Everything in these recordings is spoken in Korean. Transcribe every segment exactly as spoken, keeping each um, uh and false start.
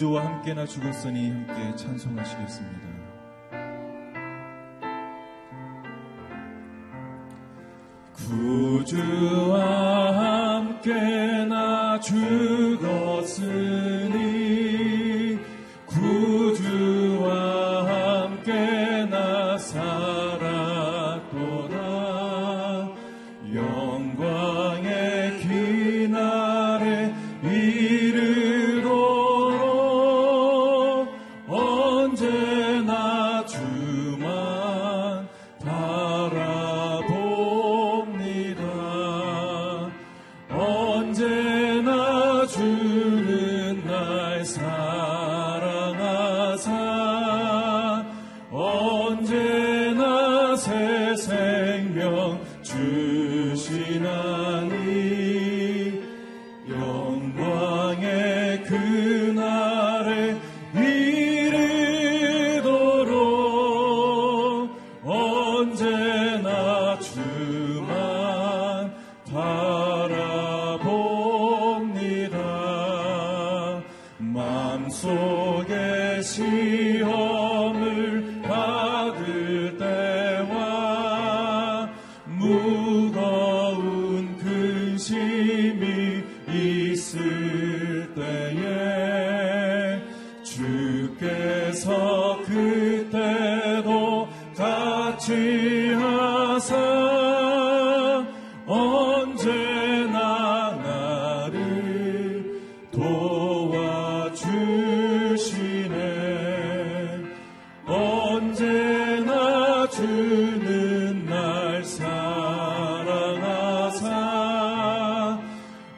구주와 함께나 죽었으니 함께 찬송하시겠습니다. 구주와 함께나 죽었으니 구주와 함께나 살았도다. 영광의 기날에 이르도록 언제나 주만 바라 언제나 주는 날 사랑하사 언제나 새 생명 주시나니 영광의 그날에 이르도록 언제나 주만 속에 시험을 받을 때와 무거운 근심이 있을 때에 주께서 그때도 같이 하사 언제나 나를 도와주 언제나 주는 날 사랑하사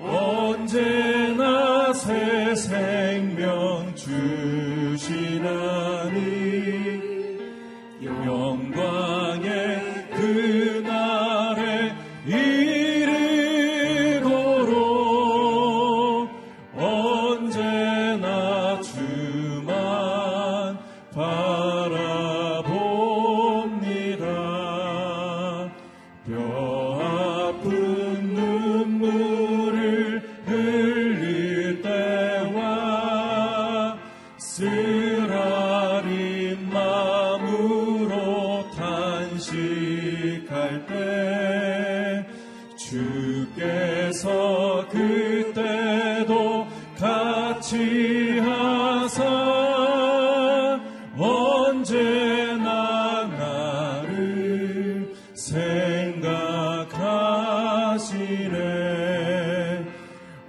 언제나 새 생명 주시나니 영광의 그날에 이르도록 언제나 주만 바라 뼈아픈 눈물을 흘릴 때와 쓰라린 마음으로 탄식할 때 주께서 그때도 같이 하사 언제나 나를 생각하시네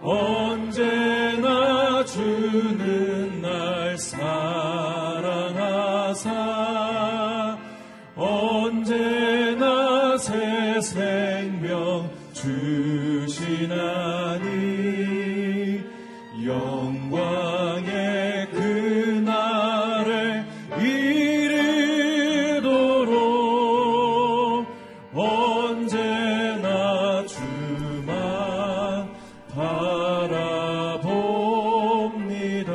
언제나 주는 날 사랑하사 언제나 새 생명 주시나니 영광의 그날에 이르도록 언제나 주만 바라봅니다.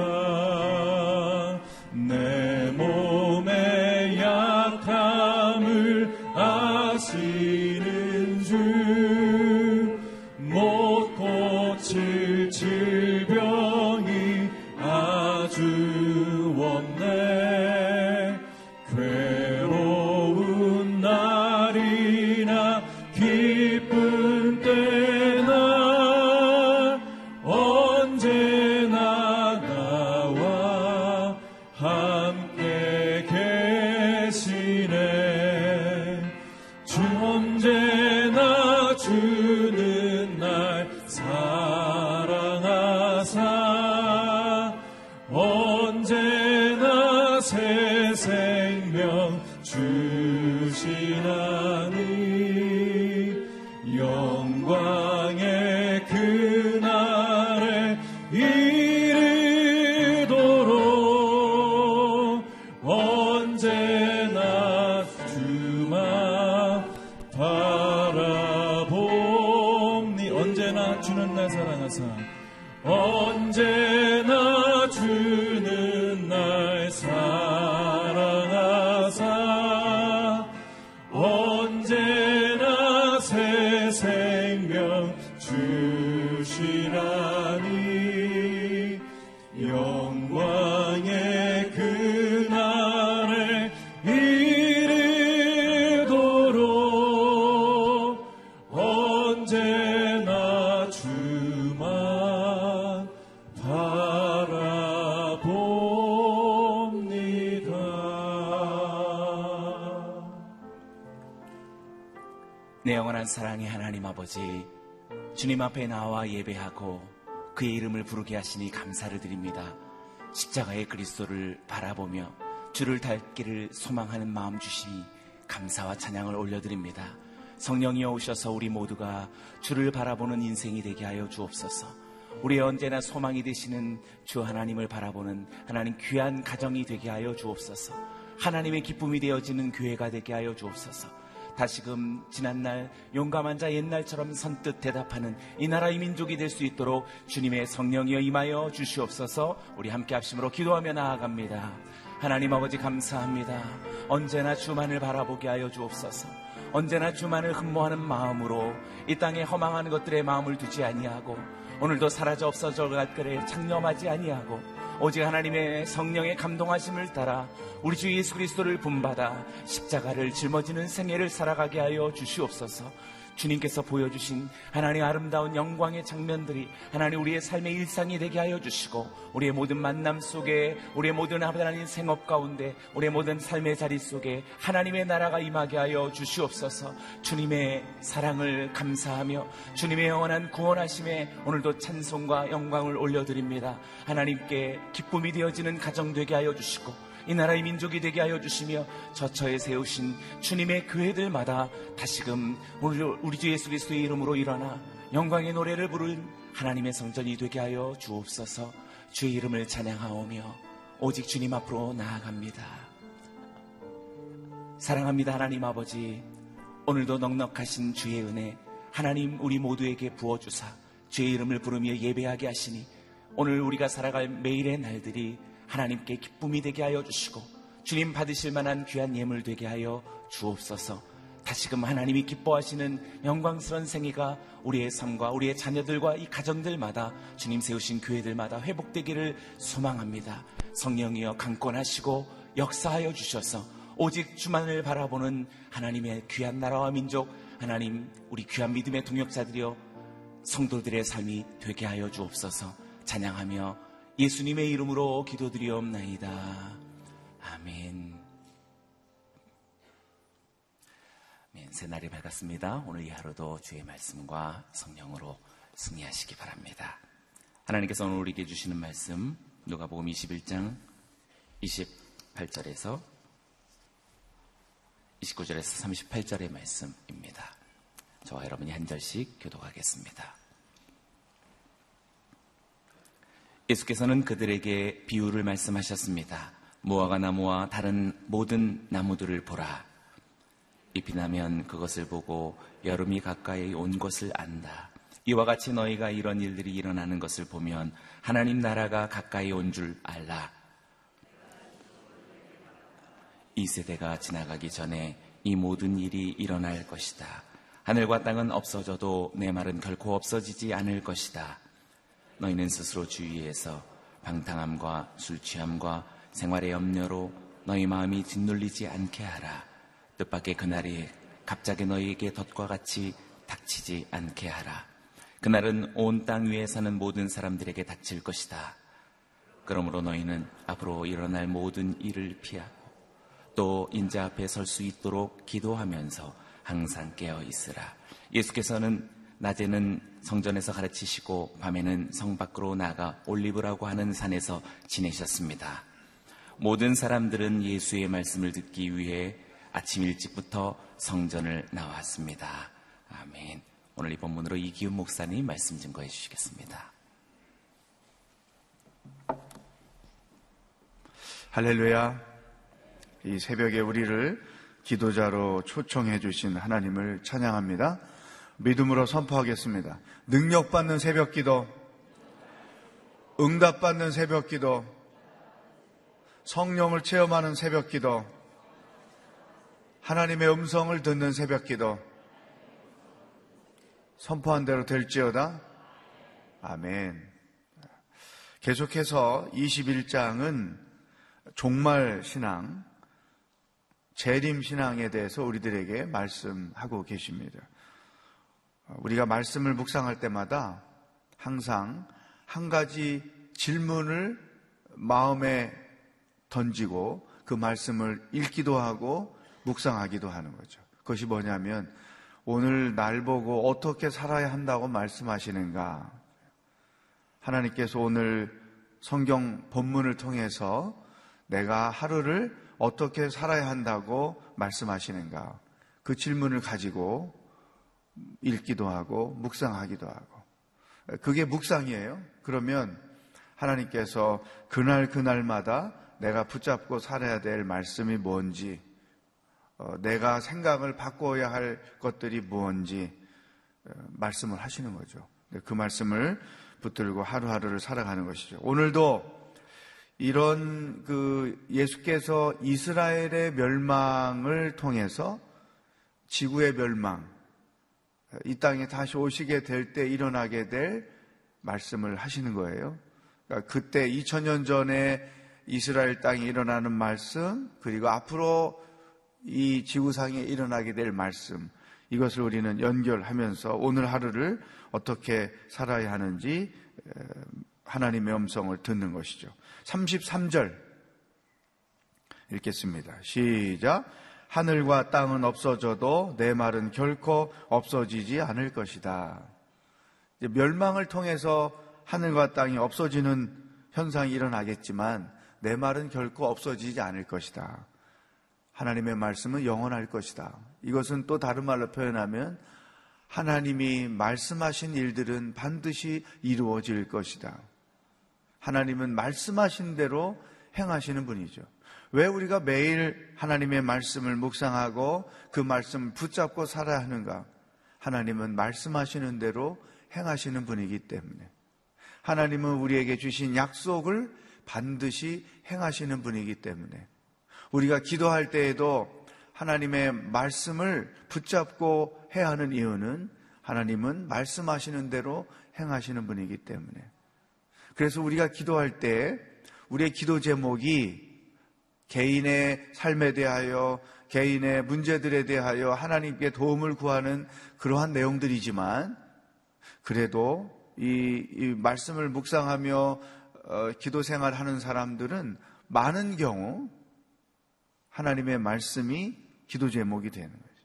내 몸의 약함을 아시는 주 못 고칠 질병이 아주 없네. 괴로운 날이나 기쁜 때나 언제나 나와 함께 계시네. 주 언제나 주는 날 사랑하사 언제나 새 생명 주시나니 영광의 그날에 이르도록 언제나 주만 바라봅니 언제나 주는 날 사랑하사 언제나 주는 날 사랑하사 영광의 그날을 이르도록 언제나 주만 바라봅니다. 내 영원한 사랑의 하나님 아버지, 주님 앞에 나와 예배하고 그의 이름을 부르게 하시니 감사를 드립니다. 십자가의 그리스도를 바라보며 주를 닮기를 소망하는 마음 주시니 감사와 찬양을 올려드립니다. 성령이여 오셔서 우리 모두가 주를 바라보는 인생이 되게 하여 주옵소서. 우리의 언제나 소망이 되시는 주 하나님을 바라보는 하나님 귀한 가정이 되게 하여 주옵소서. 하나님의 기쁨이 되어지는 교회가 되게 하여 주옵소서. 다시금 지난날 용감한 자 옛날처럼 선뜻 대답하는 이 나라의 민족이 될 수 있도록 주님의 성령이여 임하여 주시옵소서. 우리 함께 합심으로 기도하며 나아갑니다. 하나님 아버지 감사합니다. 언제나 주만을 바라보게 하여 주옵소서. 언제나 주만을 흠모하는 마음으로 이 땅에 허망한 것들의 마음을 두지 아니하고 오늘도 사라져 없어져 갈길에 장념하지 아니하고 오직 하나님의 성령의 감동하심을 따라 우리 주 예수 그리스도를 본받아 십자가를 짊어지는 생애를 살아가게 하여 주시옵소서. 주님께서 보여주신 하나님의 아름다운 영광의 장면들이 하나님 우리의 삶의 일상이 되게 하여 주시고 우리의 모든 만남 속에, 우리의 모든 하나님 생업 가운데, 우리의 모든 삶의 자리 속에 하나님의 나라가 임하게 하여 주시옵소서. 주님의 사랑을 감사하며 주님의 영원한 구원하심에 오늘도 찬송과 영광을 올려드립니다. 하나님께 기쁨이 되어지는 가정 되게 하여 주시고 이 나라의 민족이 되게 하여 주시며 저처에 세우신 주님의 교회들마다 다시금 우리, 우리 주 예수 그리스도의 이름으로 일어나 영광의 노래를 부른 하나님의 성전이 되게 하여 주옵소서. 주의 이름을 찬양하오며 오직 주님 앞으로 나아갑니다. 사랑합니다 하나님 아버지, 오늘도 넉넉하신 주의 은혜 하나님 우리 모두에게 부어주사 주의 이름을 부르며 예배하게 하시니 오늘 우리가 살아갈 매일의 날들이 하나님께 기쁨이 되게 하여 주시고 주님 받으실 만한 귀한 예물 되게 하여 주옵소서. 다시금 하나님이 기뻐하시는 영광스러운 생애가 우리의 삶과 우리의 자녀들과 이 가정들마다 주님 세우신 교회들마다 회복되기를 소망합니다. 성령이여 강권하시고 역사하여 주셔서 오직 주만을 바라보는 하나님의 귀한 나라와 민족, 하나님 우리 귀한 믿음의 동역자들이여 성도들의 삶이 되게 하여 주옵소서. 찬양하며 예수님의 이름으로 기도드리옵나이다. 아멘. 아멘. 새날이 밝았습니다. 오늘 이 하루도 주의 말씀과 성령으로 승리하시기 바랍니다. 하나님께서 오늘 우리에게 주시는 말씀 누가복음 이십일 장 이십팔 절에서 이십구 절에서 삼십팔 절의 말씀입니다. 저와 여러분이 한 절씩 교독하겠습니다. 예수께서는 그들에게 비유를 말씀하셨습니다. 무화과 나무와 다른 모든 나무들을 보라. 잎이 나면 그것을 보고 여름이 가까이 온 것을 안다. 이와 같이 너희가 이런 일들이 일어나는 것을 보면 하나님 나라가 가까이 온 줄 알라. 이 세대가 지나가기 전에 이 모든 일이 일어날 것이다. 하늘과 땅은 없어져도 내 말은 결코 없어지지 않을 것이다. 너희는 스스로 주의해서 방탕함과 술 취함과 생활의 염려로 너희 마음이 짓눌리지 않게 하라. 뜻밖의 그날이 갑자기 너희에게 덫과 같이 닥치지 않게 하라. 그날은 온 땅 위에 사는 모든 사람들에게 닥칠 것이다. 그러므로 너희는 앞으로 일어날 모든 일을 피하고 또 인자 앞에 설 수 있도록 기도하면서 항상 깨어 있으라. 예수께서는 낮에는 성전에서 가르치시고 밤에는 성 밖으로 나가 올리브라고 하는 산에서 지내셨습니다. 모든 사람들은 예수의 말씀을 듣기 위해 아침 일찍부터 성전을 나왔습니다. 아멘. 오늘 이 본문으로 이기훈 목사님 말씀 증거해 주시겠습니다. 할렐루야. 이 새벽에 우리를 기도자로 초청해 주신 하나님을 찬양합니다. 믿음으로 선포하겠습니다. 능력받는 새벽기도, 응답받는 새벽기도, 성령을 체험하는 새벽기도, 하나님의 음성을 듣는 새벽기도. 선포한 대로 될지어다. 아멘. 계속해서 이십일 장은 종말 신앙, 재림 신앙에 대해서 우리들에게 말씀하고 계십니다. 우리가 말씀을 묵상할 때마다 항상 한 가지 질문을 마음에 던지고 그 말씀을 읽기도 하고 묵상하기도 하는 거죠. 그것이 뭐냐면 오늘 날 보고 어떻게 살아야 한다고 말씀하시는가? 하나님께서 오늘 성경 본문을 통해서 내가 하루를 어떻게 살아야 한다고 말씀하시는가? 그 질문을 가지고 읽기도 하고 묵상하기도 하고, 그게 묵상이에요. 그러면 하나님께서 그날 그날마다 내가 붙잡고 살아야 될 말씀이 뭔지, 어, 내가 생각을 바꿔야 할 것들이 뭔지 어, 말씀을 하시는 거죠. 그 말씀을 붙들고 하루하루를 살아가는 것이죠. 오늘도 이런 그 예수께서 이스라엘의 멸망을 통해서 지구의 멸망, 이 땅에 다시 오시게 될 때 일어나게 될 말씀을 하시는 거예요. 그러니까 그때 이천 년 전에 이스라엘 땅에 일어나는 말씀, 그리고 앞으로 이 지구상에 일어나게 될 말씀, 이것을 우리는 연결하면서 오늘 하루를 어떻게 살아야 하는지 하나님의 음성을 듣는 것이죠. 삼십삼 절 읽겠습니다. 시작. 하늘과 땅은 없어져도 내 말은 결코 없어지지 않을 것이다. 이제 멸망을 통해서 하늘과 땅이 없어지는 현상이 일어나겠지만 내 말은 결코 없어지지 않을 것이다. 하나님의 말씀은 영원할 것이다. 이것은 또 다른 말로 표현하면 하나님이 말씀하신 일들은 반드시 이루어질 것이다. 하나님은 말씀하신 대로 행하시는 분이죠. 왜 우리가 매일 하나님의 말씀을 묵상하고 그 말씀을 붙잡고 살아야 하는가? 하나님은 말씀하시는 대로 행하시는 분이기 때문에, 하나님은 우리에게 주신 약속을 반드시 행하시는 분이기 때문에, 우리가 기도할 때에도 하나님의 말씀을 붙잡고 해야 하는 이유는 하나님은 말씀하시는 대로 행하시는 분이기 때문에, 그래서 우리가 기도할 때 우리의 기도 제목이 개인의 삶에 대하여, 개인의 문제들에 대하여 하나님께 도움을 구하는 그러한 내용들이지만, 그래도 이, 이 말씀을 묵상하며 어, 기도 생활하는 사람들은 많은 경우 하나님의 말씀이 기도 제목이 되는 거죠.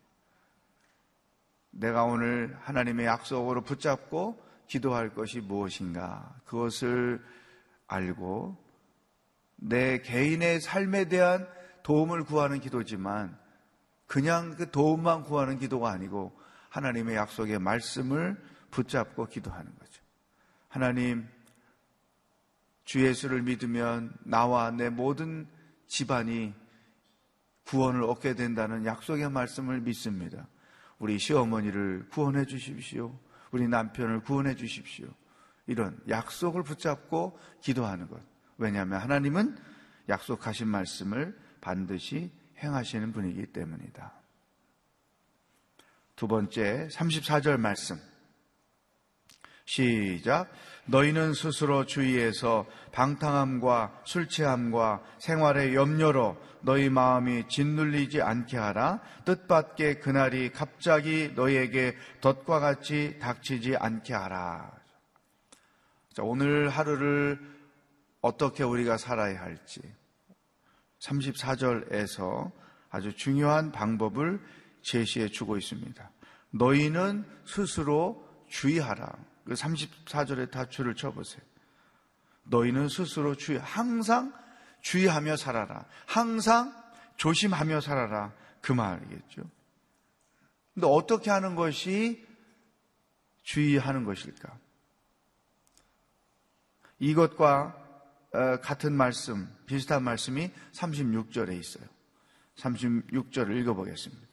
내가 오늘 하나님의 약속으로 붙잡고 기도할 것이 무엇인가, 그것을 알고 내 개인의 삶에 대한 도움을 구하는 기도지만 그냥 그 도움만 구하는 기도가 아니고 하나님의 약속의 말씀을 붙잡고 기도하는 거죠. 하나님, 주 예수를 믿으면 나와 내 모든 집안이 구원을 얻게 된다는 약속의 말씀을 믿습니다. 우리 시어머니를 구원해 주십시오. 우리 남편을 구원해 주십시오. 이런 약속을 붙잡고 기도하는 것. 왜냐하면 하나님은 약속하신 말씀을 반드시 행하시는 분이기 때문이다. 두 번째, 삼십사 절 말씀. 시작. 너희는 스스로 주의해서 방탕함과 술 취함과 생활의 염려로 너희 마음이 짓눌리지 않게 하라. 뜻밖의 그날이 갑자기 너희에게 덫과 같이 닥치지 않게 하라. 자, 오늘 하루를 어떻게 우리가 살아야 할지 삼십사 절에서 아주 중요한 방법을 제시해 주고 있습니다. 너희는 스스로 주의하라. 그 삼십사 절에 다 줄을 쳐보세요. 너희는 스스로 주의, 항상 주의하며 살아라. 항상 조심하며 살아라. 그 말이겠죠. 근데 어떻게 하는 것이 주의하는 것일까? 이것과 같은 말씀, 비슷한 말씀이 삼십육 절에 있어요. 삼십육 절을 읽어보겠습니다.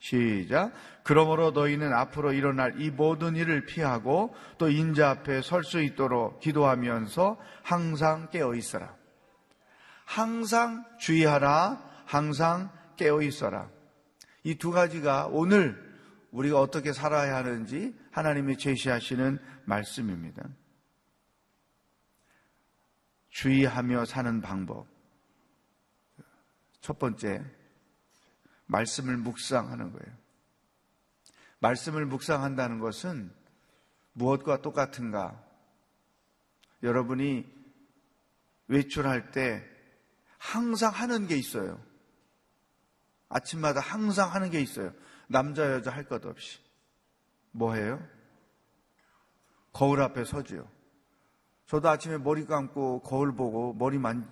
시작. 그러므로 너희는 앞으로 일어날 이 모든 일을 피하고 또 인자 앞에 설 수 있도록 기도하면서 항상 깨어 있어라. 항상 주의하라. 항상 깨어 있어라. 이 두 가지가 오늘 우리가 어떻게 살아야 하는지 하나님이 제시하시는 말씀입니다. 주의하며 사는 방법. 첫 번째, 말씀을 묵상하는 거예요. 말씀을 묵상한다는 것은 무엇과 똑같은가? 여러분이 외출할 때 항상 하는 게 있어요. 아침마다 항상 하는 게 있어요. 남자 여자 할 것 없이. 뭐 해요? 거울 앞에 서지요. 저도 아침에 머리 감고 거울 보고 머리만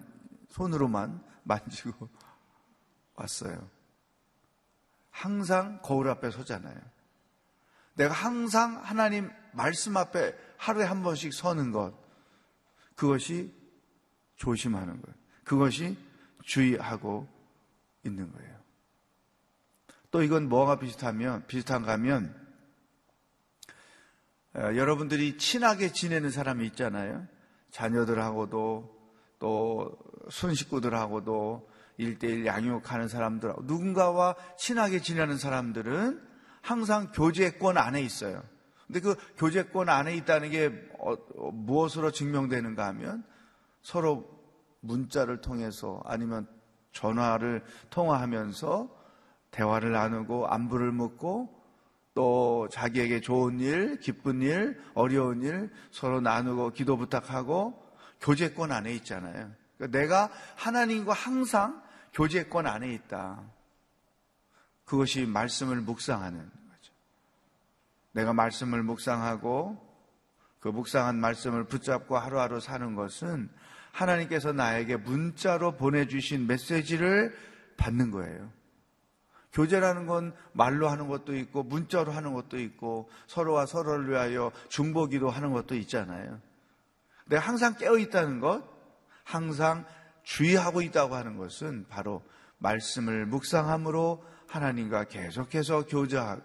손으로만 만지고 왔어요. 항상 거울 앞에 서잖아요. 내가 항상 하나님 말씀 앞에 하루에 한 번씩 서는 것, 그것이 조심하는 거예요. 그것이 주의하고 있는 거예요. 또 이건 뭐가 비슷하면, 비슷한가 하면, 여러분들이 친하게 지내는 사람이 있잖아요. 자녀들하고도 또 손식구들하고도 일대일 양육하는 사람들하고 누군가와 친하게 지내는 사람들은 항상 교제권 안에 있어요. 근데 그 교제권 안에 있다는 게 무엇으로 증명되는가 하면 서로 문자를 통해서 아니면 전화를 통화하면서 대화를 나누고 안부를 묻고 또 자기에게 좋은 일, 기쁜 일, 어려운 일 서로 나누고 기도 부탁하고 교제권 안에 있잖아요. 그러니까 내가 하나님과 항상 교제권 안에 있다. 그것이 말씀을 묵상하는 거죠. 내가 말씀을 묵상하고 그 묵상한 말씀을 붙잡고 하루하루 사는 것은 하나님께서 나에게 문자로 보내주신 메시지를 받는 거예요. 교제라는 건 말로 하는 것도 있고 문자로 하는 것도 있고 서로와 서로를 위하여 중보기도 하는 것도 있잖아요. 내가 항상 깨어있다는 것, 항상 주의하고 있다고 하는 것은 바로 말씀을 묵상함으로 하나님과 계속해서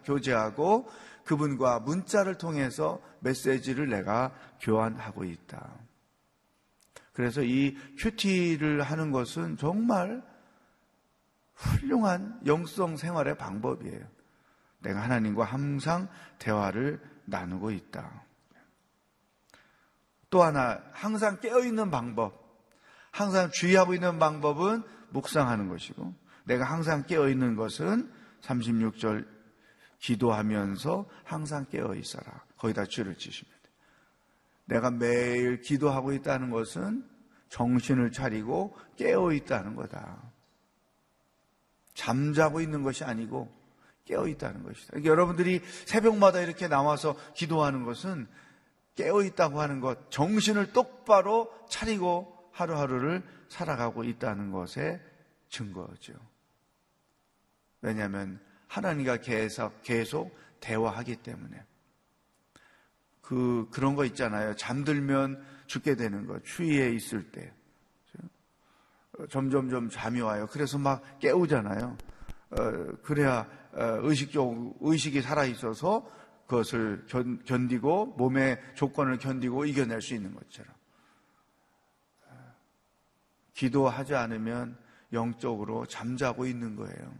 교제하고 그분과 문자를 통해서 메시지를 내가 교환하고 있다. 그래서 이 큐티를 하는 것은 정말 훌륭한 영성 생활의 방법이에요. 내가 하나님과 항상 대화를 나누고 있다. 또 하나, 항상 깨어있는 방법, 항상 주의하고 있는 방법은 묵상하는 것이고, 내가 항상 깨어있는 것은 삼십육 절 기도하면서 항상 깨어있어라. 거기다 줄을 치시면 돼요. 내가 매일 기도하고 있다는 것은 정신을 차리고 깨어있다는 거다. 잠자고 있는 것이 아니고 깨어있다는 것이다. 그러니까 여러분들이 새벽마다 이렇게 나와서 기도하는 것은 깨어있다고 하는 것, 정신을 똑바로 차리고 하루하루를 살아가고 있다는 것의 증거죠. 왜냐하면 하나님과 계속, 계속 대화하기 때문에. 그, 그런 거 있잖아요. 잠들면 죽게 되는 거, 추위에 있을 때. 점점점 잠이 와요. 그래서 막 깨우잖아요. 어, 그래야 의식적, 의식이 살아있어서 그것을 견, 견디고 몸의 조건을 견디고 이겨낼 수 있는 것처럼 기도하지 않으면 영적으로 잠자고 있는 거예요.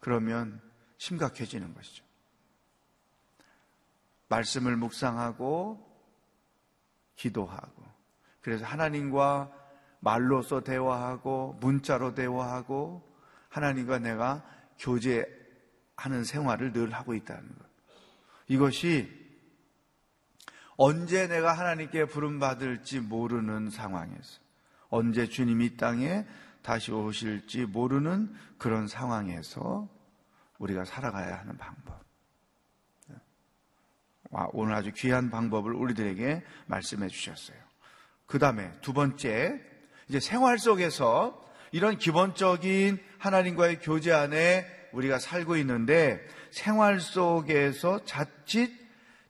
그러면 심각해지는 것이죠. 말씀을 묵상하고 기도하고, 그래서 하나님과 말로서 대화하고 문자로 대화하고 하나님과 내가 교제하는 생활을 늘 하고 있다는 것. 이것이 언제 내가 하나님께 부름받을지 모르는 상황에서, 언제 주님이 이 땅에 다시 오실지 모르는 그런 상황에서 우리가 살아가야 하는 방법. 와, 오늘 아주 귀한 방법을 우리들에게 말씀해 주셨어요. 그 다음에 두 번째, 이제 생활 속에서 이런 기본적인 하나님과의 교제 안에 우리가 살고 있는데, 생활 속에서 자칫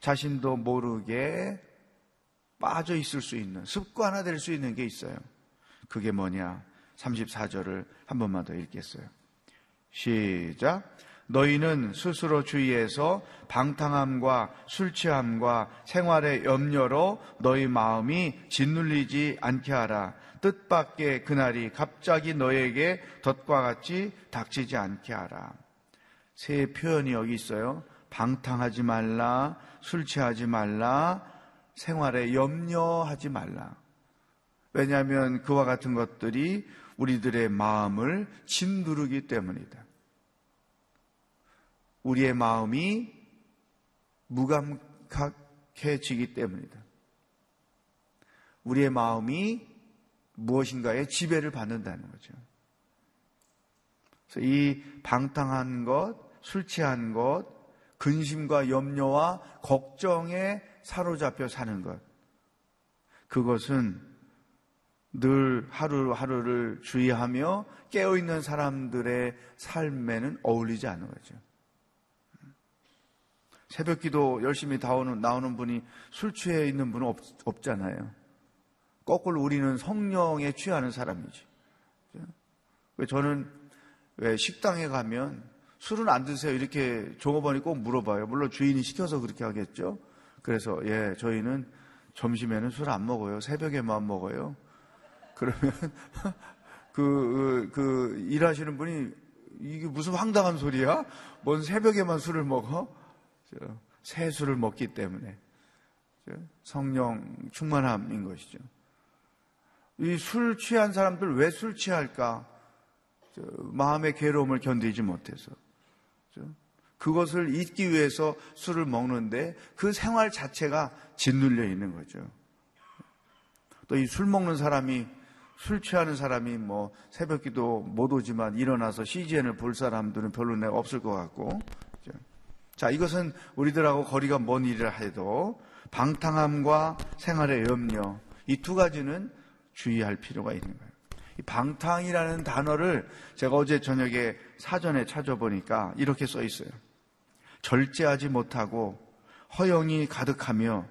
자신도 모르게 빠져 있을 수 있는 습관화 될 수 있는 게 있어요. 그게 뭐냐? 삼십사 절을 한 번만 더 읽겠어요. 시작. 너희는 스스로 주의해서 방탕함과 술 취함과 생활의 염려로 너희 마음이 짓눌리지 않게 하라. 뜻밖의 그날이 갑자기 너에게 덫과 같이 닥치지 않게 하라. 세 표현이 여기 있어요. 방탕하지 말라, 술 취하지 말라, 생활에 염려하지 말라. 왜냐하면 그와 같은 것들이 우리들의 마음을 짓누르기 때문이다. 우리의 마음이 무감각해지기 때문이다. 우리의 마음이 무엇인가에 지배를 받는다는 거죠. 그래서 이 방탕한 것, 술 취한 것, 근심과 염려와 걱정에 사로잡혀 사는 것, 그것은 늘 하루하루를 주의하며 깨어있는 사람들의 삶에는 어울리지 않는 거죠. 새벽기도 열심히 나오는, 나오는 분이 술 취해 있는 분은 없, 없잖아요. 거꾸로 우리는 성령에 취하는 사람이지. 저는 왜 식당에 가면 술은 안 드세요 이렇게 종업원이 꼭 물어봐요. 물론 주인이 시켜서 그렇게 하겠죠. 그래서 예, 저희는 점심에는 술 안 먹어요. 새벽에만 먹어요. 그러면 그, 그 일하시는 분이 이게 무슨 황당한 소리야? 뭔 새벽에만 술을 먹어? 새 술을 먹기 때문에 성령 충만함인 것이죠. 이 술 취한 사람들 왜 술 취할까? 마음의 괴로움을 견디지 못해서. 그것을 잊기 위해서 술을 먹는데 그 생활 자체가 짓눌려 있는 거죠. 또 이 술 먹는 사람이, 술 취하는 사람이 뭐 새벽기도 못 오지만 일어나서 씨지엔을 볼 사람들은 별로 내가 없을 것 같고. 자, 이것은 우리들하고 거리가 먼 일이라 해도 방탕함과 생활의 염려, 이 두 가지는 주의할 필요가 있는 거예요. 이 방탕이라는 단어를 제가 어제 저녁에 사전에 찾아보니까 이렇게 써 있어요. 절제하지 못하고 허영이 가득하며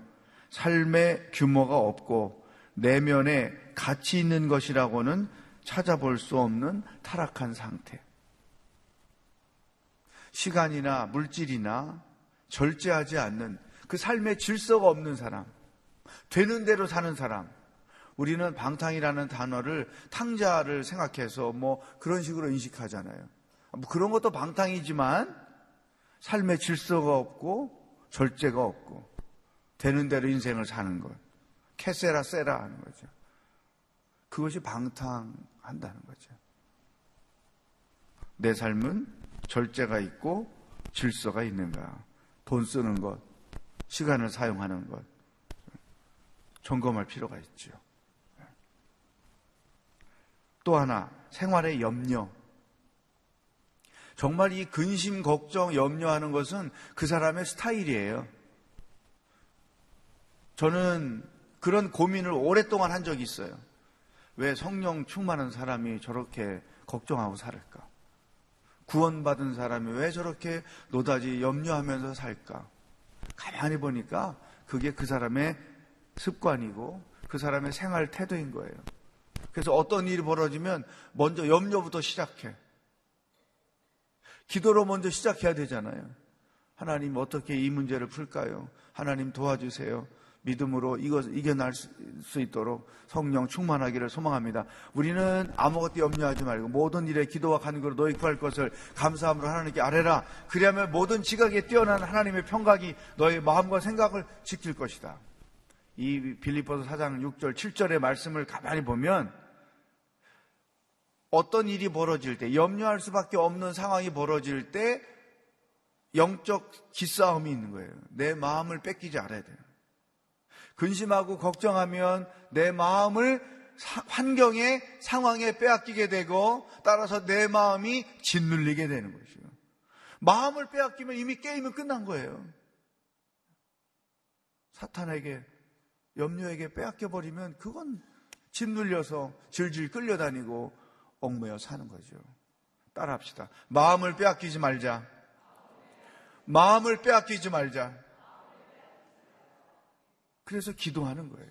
삶의 규모가 없고 내면에 가치 있는 것이라고는 찾아볼 수 없는 타락한 상태. 시간이나 물질이나 절제하지 않는 그 삶의 질서가 없는 사람, 되는 대로 사는 사람, 우리는 방탕이라는 단어를 탕자를 생각해서 뭐 그런 식으로 인식하잖아요. 뭐 그런 것도 방탕이지만 삶의 질서가 없고 절제가 없고 되는 대로 인생을 사는 것, 캐세라 세라 하는 거죠. 그것이 방탕한다는 거죠. 내 삶은 절제가 있고 질서가 있는가, 돈 쓰는 것, 시간을 사용하는 것 점검할 필요가 있죠. 또 하나, 생활의 염려. 정말 이 근심, 걱정, 염려하는 것은 그 사람의 스타일이에요. 저는 그런 고민을 오랫동안 한 적이 있어요. 왜 성령 충만한 사람이 저렇게 걱정하고 살을까? 구원받은 사람이 왜 저렇게 노다지 염려하면서 살까? 가만히 보니까 그게 그 사람의 습관이고 그 사람의 생활 태도인 거예요. 그래서 어떤 일이 벌어지면 먼저 염려부터 시작해. 기도로 먼저 시작해야 되잖아요. 하나님 어떻게 이 문제를 풀까요? 하나님 도와주세요. 믿음으로 이것 이겨낼 수 있도록 성령 충만하기를 소망합니다. 우리는 아무것도 염려하지 말고 모든 일에 기도와 간구로 너희 구할 것을 감사함으로 하나님께 아뢰라. 그리하면 모든 지각에 뛰어난 하나님의 평강이 너희 마음과 생각을 지킬 것이다. 이 빌립보서 사 장 육 절 칠 절의 말씀을 가만히 보면 어떤 일이 벌어질 때, 염려할 수밖에 없는 상황이 벌어질 때 영적 기싸움이 있는 거예요. 내 마음을 뺏기지 않아야 돼요. 근심하고 걱정하면 내 마음을 사, 환경에, 상황에 빼앗기게 되고 따라서 내 마음이 짓눌리게 되는 것이죠. 마음을 빼앗기면 이미 게임은 끝난 거예요. 사탄에게, 염려에게 빼앗겨버리면 그건 짓눌려서 질질 끌려다니고 얽매여 사는 거죠. 따라합시다. 마음을 빼앗기지 말자. 마음을 빼앗기지 말자. 그래서 기도하는 거예요.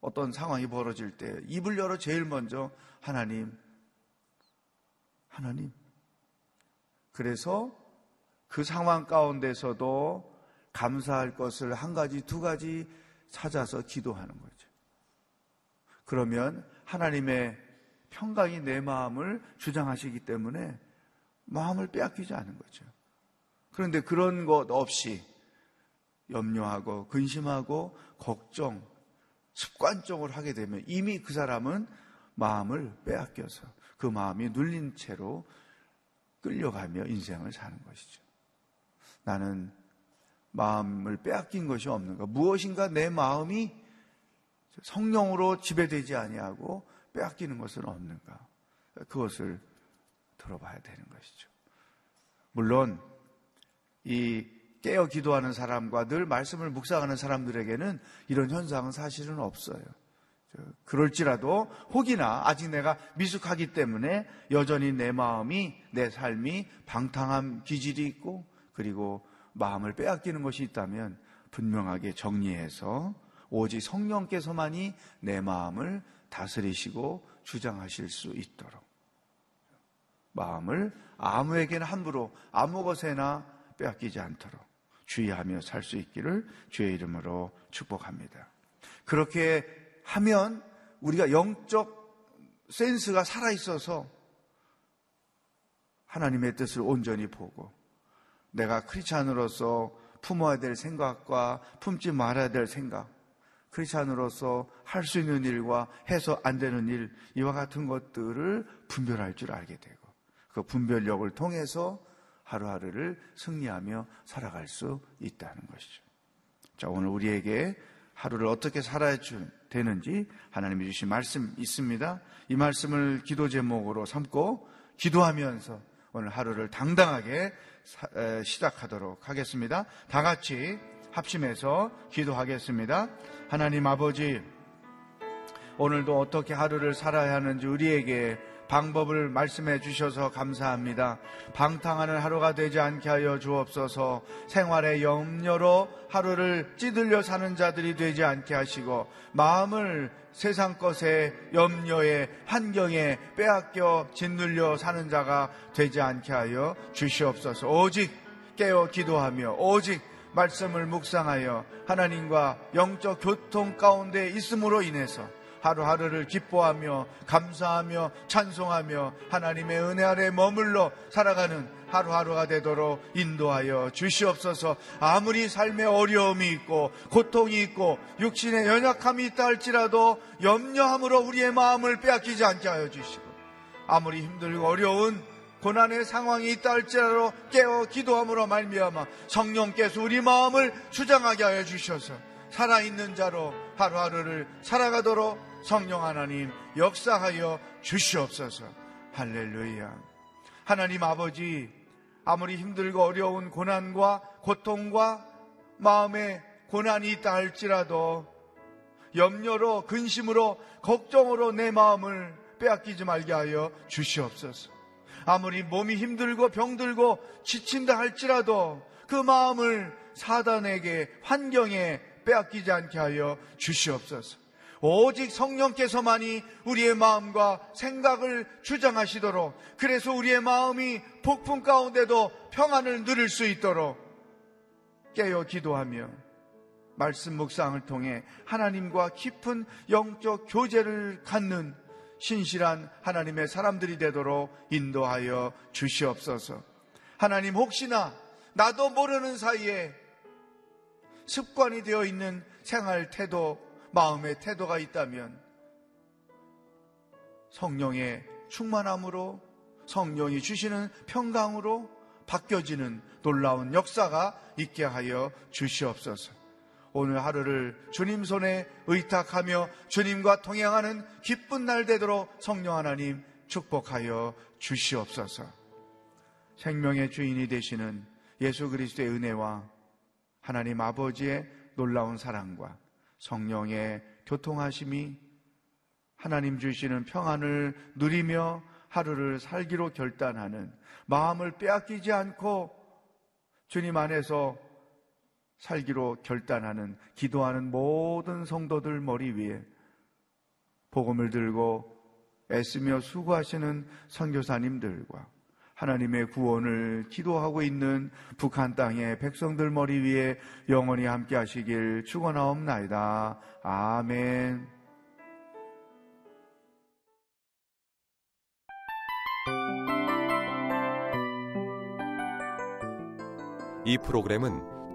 어떤 상황이 벌어질 때 입을 열어 제일 먼저 하나님, 하나님. 그래서 그 상황 가운데서도 감사할 것을 한 가지, 두 가지 찾아서 기도하는 거죠. 그러면 하나님의 평강이 내 마음을 주장하시기 때문에 마음을 빼앗기지 않은 거죠. 그런데 그런 것 없이 염려하고 근심하고 걱정, 습관적으로 하게 되면 이미 그 사람은 마음을 빼앗겨서 그 마음이 눌린 채로 끌려가며 인생을 사는 것이죠. 나는 마음을 빼앗긴 것이 없는가? 무엇인가 내 마음이 성령으로 지배되지 아니하고 빼앗기는 것은 없는가? 그것을 들어봐야 되는 것이죠. 물론 이 깨어 기도하는 사람과 늘 말씀을 묵상하는 사람들에게는 이런 현상은 사실은 없어요. 그럴지라도 혹이나 아직 내가 미숙하기 때문에 여전히 내 마음이, 내 삶이 방탕한 기질이 있고 그리고 마음을 빼앗기는 것이 있다면 분명하게 정리해서 오직 성령께서만이 내 마음을 다스리시고 주장하실 수 있도록 마음을 아무에게나 함부로 아무것에나 빼앗기지 않도록 주의하며 살 수 있기를 주의 이름으로 축복합니다. 그렇게 하면 우리가 영적 센스가 살아있어서 하나님의 뜻을 온전히 보고 내가 크리스찬으로서 품어야 될 생각과 품지 말아야 될 생각, 크리스찬으로서 할 수 있는 일과 해서 안 되는 일, 이와 같은 것들을 분별할 줄 알게 되고 그 분별력을 통해서 하루하루를 승리하며 살아갈 수 있다는 것이죠. 자, 오늘 우리에게 하루를 어떻게 살아야 되는지 하나님이 주신 말씀 있습니다. 이 말씀을 기도 제목으로 삼고 기도하면서 오늘 하루를 당당하게 시작하도록 하겠습니다. 다 같이 합심해서 기도하겠습니다. 하나님 아버지, 오늘도 어떻게 하루를 살아야 하는지 우리에게 방법을 말씀해 주셔서 감사합니다. 방탕하는 하루가 되지 않게 하여 주옵소서. 생활의 염려로 하루를 찌들려 사는 자들이 되지 않게 하시고 마음을 세상 것에, 염려에, 환경에 빼앗겨 짓눌려 사는 자가 되지 않게 하여 주시옵소서. 오직 깨어 기도하며 오직 말씀을 묵상하여 하나님과 영적 교통 가운데 있음으로 인해서 하루하루를 기뻐하며 감사하며 찬송하며 하나님의 은혜 아래 머물러 살아가는 하루하루가 되도록 인도하여 주시옵소서. 아무리 삶에 어려움이 있고 고통이 있고 육신의 연약함이 있다 할지라도 염려함으로 우리의 마음을 빼앗기지 않게 하여 주시고 아무리 힘들고 어려운 고난의 상황이 있다 할지라도 깨어 기도함으로 말미암아 성령께서 우리 마음을 주장하게 하여 주셔서 살아있는 자로 하루하루를 살아가도록 성령 하나님 역사하여 주시옵소서. 할렐루야. 하나님 아버지, 아무리 힘들고 어려운 고난과 고통과 마음의 고난이 있다 할지라도 염려로, 근심으로, 걱정으로 내 마음을 빼앗기지 말게 하여 주시옵소서. 아무리 몸이 힘들고 병들고 지친다 할지라도 그 마음을 사단에게, 환경에 빼앗기지 않게 하여 주시옵소서. 오직 성령께서만이 우리의 마음과 생각을 주장하시도록, 그래서 우리의 마음이 폭풍 가운데도 평안을 누릴 수 있도록 깨어 기도하며 말씀 묵상을 통해 하나님과 깊은 영적 교제를 갖는 신실한 하나님의 사람들이 되도록 인도하여 주시옵소서. 하나님, 혹시나 나도 모르는 사이에 습관이 되어 있는 생활 태도, 마음의 태도가 있다면 성령의 충만함으로, 성령이 주시는 평강으로 바뀌어지는 놀라운 역사가 있게 하여 주시옵소서. 오늘 하루를 주님 손에 의탁하며 주님과 동행하는 기쁜 날 되도록 성령 하나님 축복하여 주시옵소서. 생명의 주인이 되시는 예수 그리스도의 은혜와 하나님 아버지의 놀라운 사랑과 성령의 교통하심이 하나님 주시는 평안을 누리며 하루를 살기로 결단하는, 마음을 빼앗기지 않고 주님 안에서 살기로 결단하는 기도하는 모든 성도들 머리 위에 복음을 들고 애쓰며 수고하시는 선교사님들과 하나님의 구원을 기도하고 있는 북한 땅의 백성들 머리 위에 영원히 함께 하시길 축원하옵나이다. 아멘. 이 프로그램은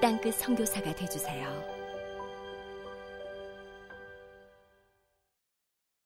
땅끝 선교사가 되어주세요.